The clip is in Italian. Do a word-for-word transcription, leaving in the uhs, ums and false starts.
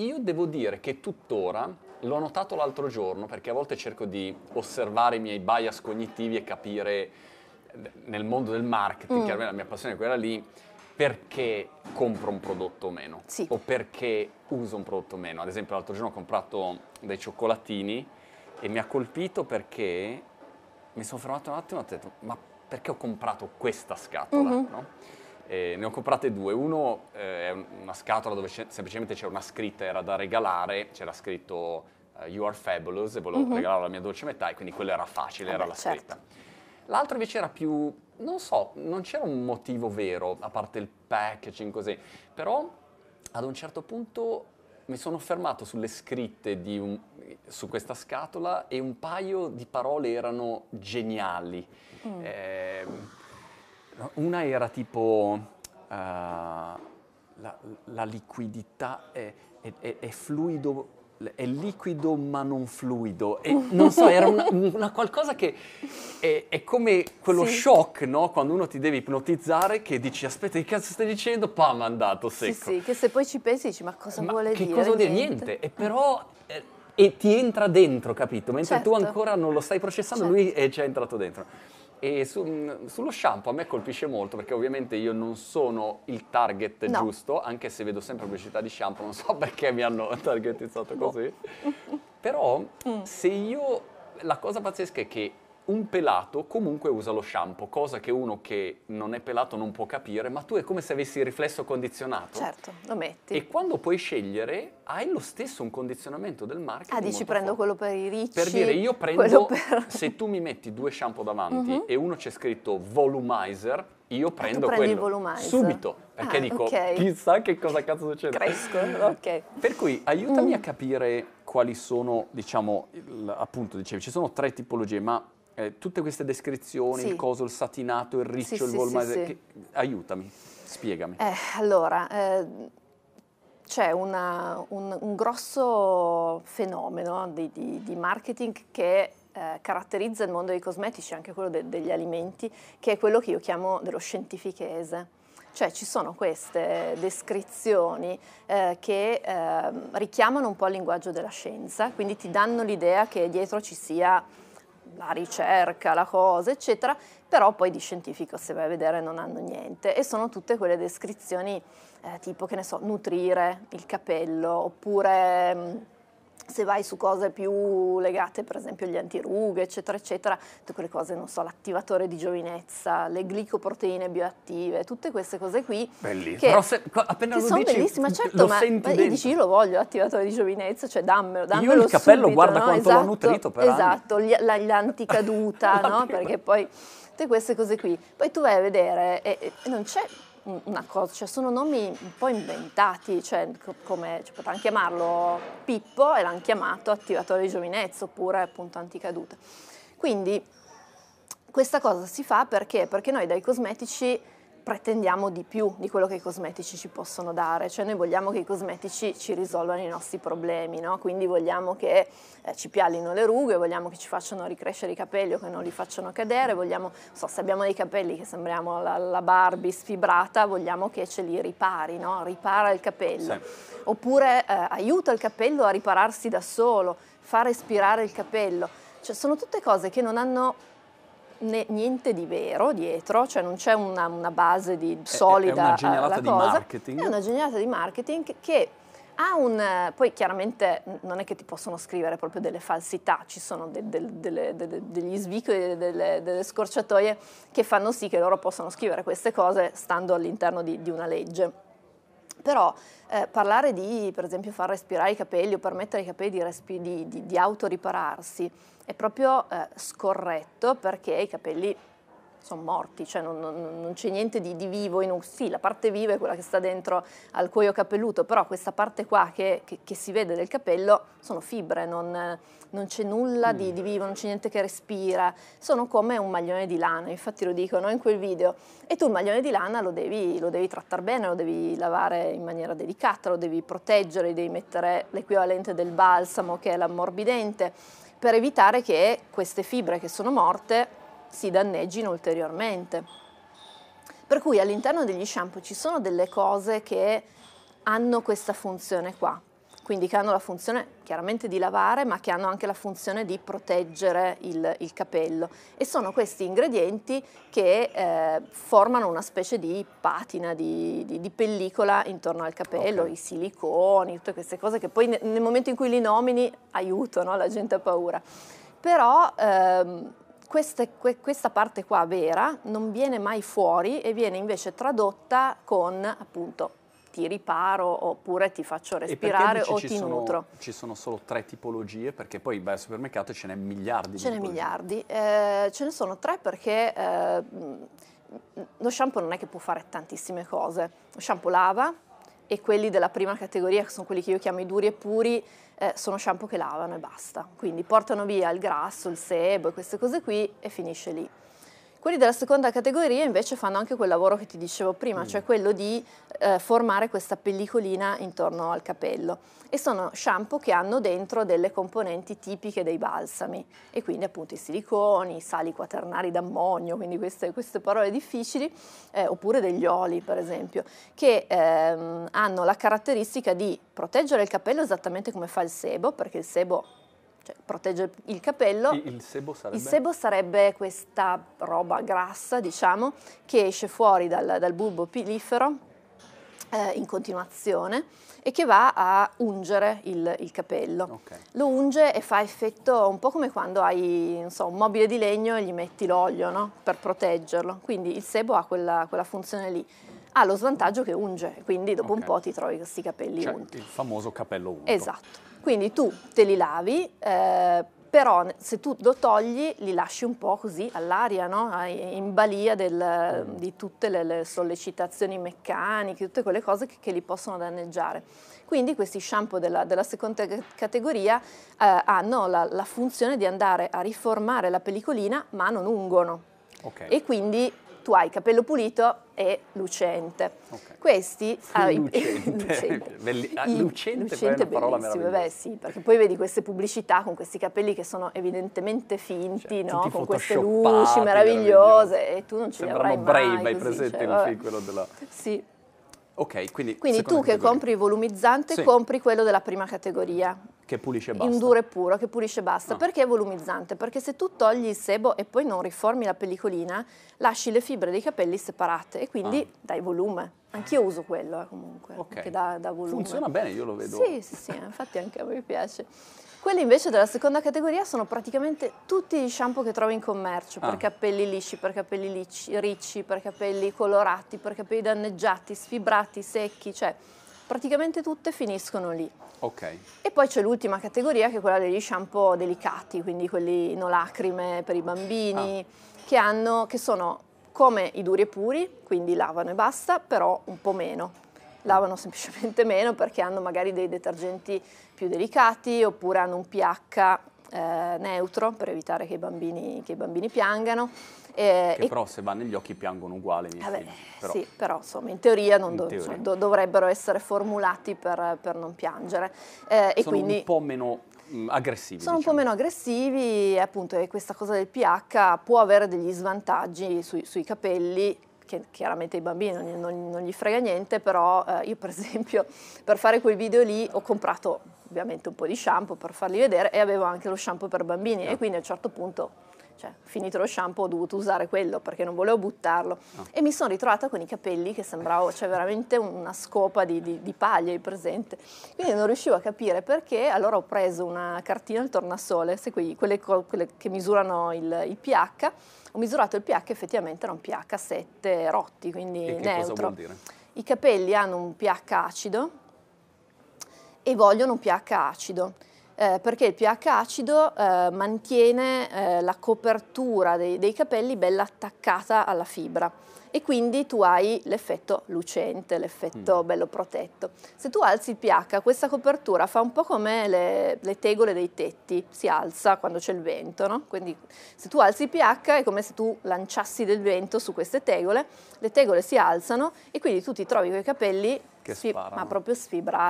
Io devo dire che tuttora, l'ho notato l'altro giorno, perché a volte cerco di osservare i miei bias cognitivi e capire nel mondo del marketing, mm. che almeno la mia passione è quella lì, perché compro un prodotto o meno, sì. o perché uso un prodotto o meno. Ad esempio l'altro giorno ho comprato dei cioccolatini e mi ha colpito perché mi sono fermato un attimo e ho detto ma perché ho comprato questa scatola? Mm-hmm. no? Eh, ne ho comprate due, uno eh, è una scatola dove semplicemente c'era una scritta, era da regalare, c'era scritto uh, You are fabulous e volevo mm-hmm. regalare la mia dolce metà e quindi quello era facile, ah, era beh, la scritta. Certo. L'altro invece era più, non so, non c'era un motivo vero, a parte il packaging così, però ad un certo punto mi sono fermato sulle scritte di un, su questa scatola e un paio di parole erano geniali. Mm. Eh, Una era tipo uh, la, la liquidità è, è, è, è fluido, è liquido ma non fluido. E, non so, era una, una qualcosa che è, è come quello sì. shock, no? Quando uno ti deve ipnotizzare che dici aspetta che cazzo stai dicendo? Pam, andato secco. Sì, sì, che se poi ci pensi dici ma cosa ma vuole che dire? Che cosa vuol dire? Niente. niente. E però... Eh, e ti entra dentro, capito? Mentre certo. tu ancora non lo stai processando, certo. lui è già entrato dentro. E su, sullo shampoo a me colpisce molto perché ovviamente io non sono il target no. giusto, anche se vedo sempre pubblicità di shampoo, non so perché mi hanno targetizzato no. così. Però mm. se io, la cosa pazzesca è che un pelato comunque usa lo shampoo, cosa che uno che non è pelato non può capire, ma tu è come se avessi il riflesso condizionato. Certo, lo metti. E quando puoi scegliere hai lo stesso un condizionamento del marketing. Ah, dici prendo forte. quello per i ricci. Per dire, io prendo, per... se tu mi metti due shampoo davanti mm-hmm. e uno c'è scritto volumizer, io prendo quello. Il volumizer. Subito, perché ah, dico, okay. chissà che cosa cazzo succede. Cresco, ok. Per cui aiutami mm. a capire quali sono, diciamo, il, appunto dicevi, ci sono tre tipologie, ma... Eh, tutte queste descrizioni, sì. il coso, il satinato, il riccio, sì, il sì, volumizer, sì, sì. Che... aiutami, spiegami. Eh, allora, eh, c'è una, un, un grosso fenomeno di, di, di marketing che eh, caratterizza il mondo dei cosmetici, anche quello de, degli alimenti, che è quello che io chiamo dello scientifichese. Cioè ci sono queste descrizioni eh, che eh, richiamano un po' il linguaggio della scienza, quindi ti danno l'idea che dietro ci sia... la ricerca, la cosa, eccetera, però poi di scientifico, se vai a vedere, non hanno niente. E sono tutte quelle descrizioni eh, tipo, che ne so, nutrire il capello, oppure mh, se vai su cose più legate, per esempio, agli antirughe, eccetera, eccetera, tutte quelle cose, non so, l'attivatore di giovinezza, le glicoproteine bioattive, tutte queste cose qui. Bellissime. Che, però se, appena che lo sono dici, bellissime, certo, lo ma, senti ma io dici io lo voglio, l'attivatore di giovinezza, cioè dammelo, dammelo io il capello subito, guarda no? quanto esatto, l'ho nutrito per esatto, anni. Esatto, l'anticaduta, no? Perché poi tutte queste cose qui. Poi tu vai a vedere e, e non c'è... una cosa, cioè sono nomi un po' inventati, cioè come cioè, potranno chiamarlo Pippo e l'hanno chiamato attivatore di giovinezza oppure appunto anticaduta. Quindi questa cosa si fa perché? Perché noi dai cosmetici pretendiamo di più di quello che i cosmetici ci possono dare, cioè noi vogliamo che i cosmetici ci risolvano i nostri problemi, no? Quindi vogliamo che eh, ci piallino le rughe, vogliamo che ci facciano ricrescere i capelli o che non li facciano cadere, vogliamo, non so, se abbiamo dei capelli che sembriamo la, la Barbie sfibrata, vogliamo che ce li ripari, no? Ripara il capello, sì. oppure eh, aiuta il capello a ripararsi da solo, fa respirare il capello, cioè sono tutte cose che non hanno... Ne, niente di vero dietro, cioè non c'è una, una base di solida è, è una alla di cosa, marketing. È una genialata di marketing che ha un, poi chiaramente non è che ti possono scrivere proprio delle falsità, ci sono de, de, de, de, de, degli svicoli, delle de, de scorciatoie che fanno sì che loro possano scrivere queste cose stando all'interno di, di una legge. Però eh, parlare di, per esempio, far respirare i capelli o permettere ai capelli di, respi- di, di, di autoripararsi è proprio eh, scorretto perché i capelli sono morti, cioè non, non, non c'è niente di, di vivo. In un, sì, la parte viva è quella che sta dentro al cuoio capelluto, però questa parte qua che, che, che si vede del capello sono fibre, non, non c'è nulla di, di vivo, non c'è niente che respira, sono come un maglione di lana, infatti lo dicono in quel video. E tu il maglione di lana lo devi, lo devi trattare bene, lo devi lavare in maniera delicata, lo devi proteggere, devi mettere l'equivalente del balsamo che è l'ammorbidente, per evitare che queste fibre che sono morte si danneggino ulteriormente. Per cui all'interno degli shampoo ci sono delle cose che hanno questa funzione qua, quindi che hanno la funzione chiaramente di lavare, ma che hanno anche la funzione di proteggere il, il capello, e sono questi ingredienti che eh, formano una specie di patina, di, di, di pellicola intorno al capello, okay. I siliconi, tutte queste cose che poi ne, nel momento in cui li nomini, aiuto, no? La gente ha paura, però ehm, Questa, questa parte qua vera non viene mai fuori e viene invece tradotta con, appunto, ti riparo oppure ti faccio respirare o ti nutro. Ci sono solo tre tipologie, perché poi vai al supermercato e ce n'è miliardi. Ce n'è miliardi, eh, ce ne sono tre perché eh, lo shampoo non è che può fare tantissime cose. Lo shampoo lava, e quelli della prima categoria, che sono quelli che io chiamo i duri e puri, eh, sono shampoo che lavano e basta. Quindi portano via il grasso, il sebo e queste cose qui e finisce lì. Quelli della seconda categoria invece fanno anche quel lavoro che ti dicevo prima, mm. cioè quello di eh, formare questa pellicolina intorno al capello. E sono shampoo che hanno dentro delle componenti tipiche dei balsami, e quindi appunto i siliconi, i sali quaternari d'ammonio, quindi queste, queste parole difficili, eh, oppure degli oli per esempio, che ehm, hanno la caratteristica di proteggere il capello esattamente come fa il sebo, perché il sebo... cioè, protegge il capello. Il, il, sebo sarebbe? Il sebo sarebbe questa roba grassa, diciamo, che esce fuori dal, dal bulbo pilifero eh, in continuazione e che va a ungere il, il capello. Okay. Lo unge e fa effetto un po' come quando hai, non so, un mobile di legno e gli metti l'olio, no? Per proteggerlo. Quindi il sebo ha quella, quella funzione lì. Ha lo svantaggio che unge, quindi dopo okay. un po' ti trovi questi capelli cioè, unti. Il famoso capello unto. Esatto. Quindi tu te li lavi, eh, però se tu lo togli li lasci un po' così all'aria, no? In balia del, di tutte le, le sollecitazioni meccaniche, tutte quelle cose che, che li possono danneggiare. Quindi questi shampoo della, della seconda categoria eh, hanno la, la funzione di andare a riformare la pellicolina, ma non ungono. Okay. E quindi tu hai capello pulito e lucente. Okay. Questi ah, lucente. lucente. Belli, ah, lucente, lucente è una parola meravigliosa. Beh, sì, perché poi vedi queste pubblicità con questi capelli che sono evidentemente finti, cioè, no? Con queste luci meravigliose e tu non ci avrai mai. Sembrano Brave, hai presente cioè, il film quello della Sì. Ok, quindi, quindi tu categoria. Che compri il volumizzante, sì. compri quello della prima categoria. Che pulisce e basta. In duro e puro, che pulisce e basta. No. Perché è volumizzante? Perché se tu togli il sebo e poi non riformi la pellicolina, lasci le fibre dei capelli separate e quindi ah. dai volume. Anch'io uso quello eh, comunque, okay. che dà, dà volume. Funziona bene, io lo vedo. Sì, sì, sì, infatti anche a me piace. Quelli invece della seconda categoria sono praticamente tutti gli shampoo che trovi in commercio, ah. per capelli lisci, per capelli licci, ricci, per capelli colorati, per capelli danneggiati, sfibrati, secchi, cioè praticamente tutte finiscono lì. Ok. E poi c'è l'ultima categoria che è quella degli shampoo delicati, quindi quelli no lacrime per i bambini, ah. che, hanno, che sono come i duri e puri, quindi lavano e basta, però un po' meno. Lavano semplicemente meno perché hanno magari dei detergenti più delicati oppure hanno un pH eh, neutro per evitare che i bambini, che i bambini piangano. Eh, che e però se va negli occhi piangono uguali. Vabbè, figli, però. Sì, però insomma in teoria, non in do, teoria. Cioè, do, dovrebbero essere formulati per, per non piangere. Eh, e sono quindi, un po' meno mh, aggressivi. Sono diciamo. un po' meno aggressivi e appunto e questa cosa del pH può avere degli svantaggi sui, sui capelli. Che chiaramente ai bambini non, non, non gli frega niente, però eh, io per esempio per fare quel video lì ho comprato ovviamente un po' di shampoo per farli vedere e avevo anche lo shampoo per bambini no. e quindi a un certo punto, cioè, finito lo shampoo ho dovuto usare quello perché non volevo buttarlo no. e mi sono ritrovata con i capelli che sembrava, cioè veramente una scopa di, di, di paglia il presente, quindi non riuscivo a capire perché, allora ho preso una cartina al tornasole, se quelli, quelle, quelle che misurano il, il pH, ho misurato il pH, effettivamente era un pH sette rotti, quindi e che neutro. Cosa vuol dire? I capelli hanno un pH acido e vogliono un pH acido. Eh, perché il pH acido eh, mantiene eh, la copertura dei, dei capelli bella attaccata alla fibra e quindi tu hai l'effetto lucente, l'effetto mm. bello protetto. Se tu alzi il pH, questa copertura fa un po' come le, le tegole dei tetti, si alza quando c'è il vento, no? Quindi se tu alzi il pH è come se tu lanciassi del vento su queste tegole, le tegole si alzano e quindi tu ti trovi con i capelli che sparano. Ma proprio sfibrati,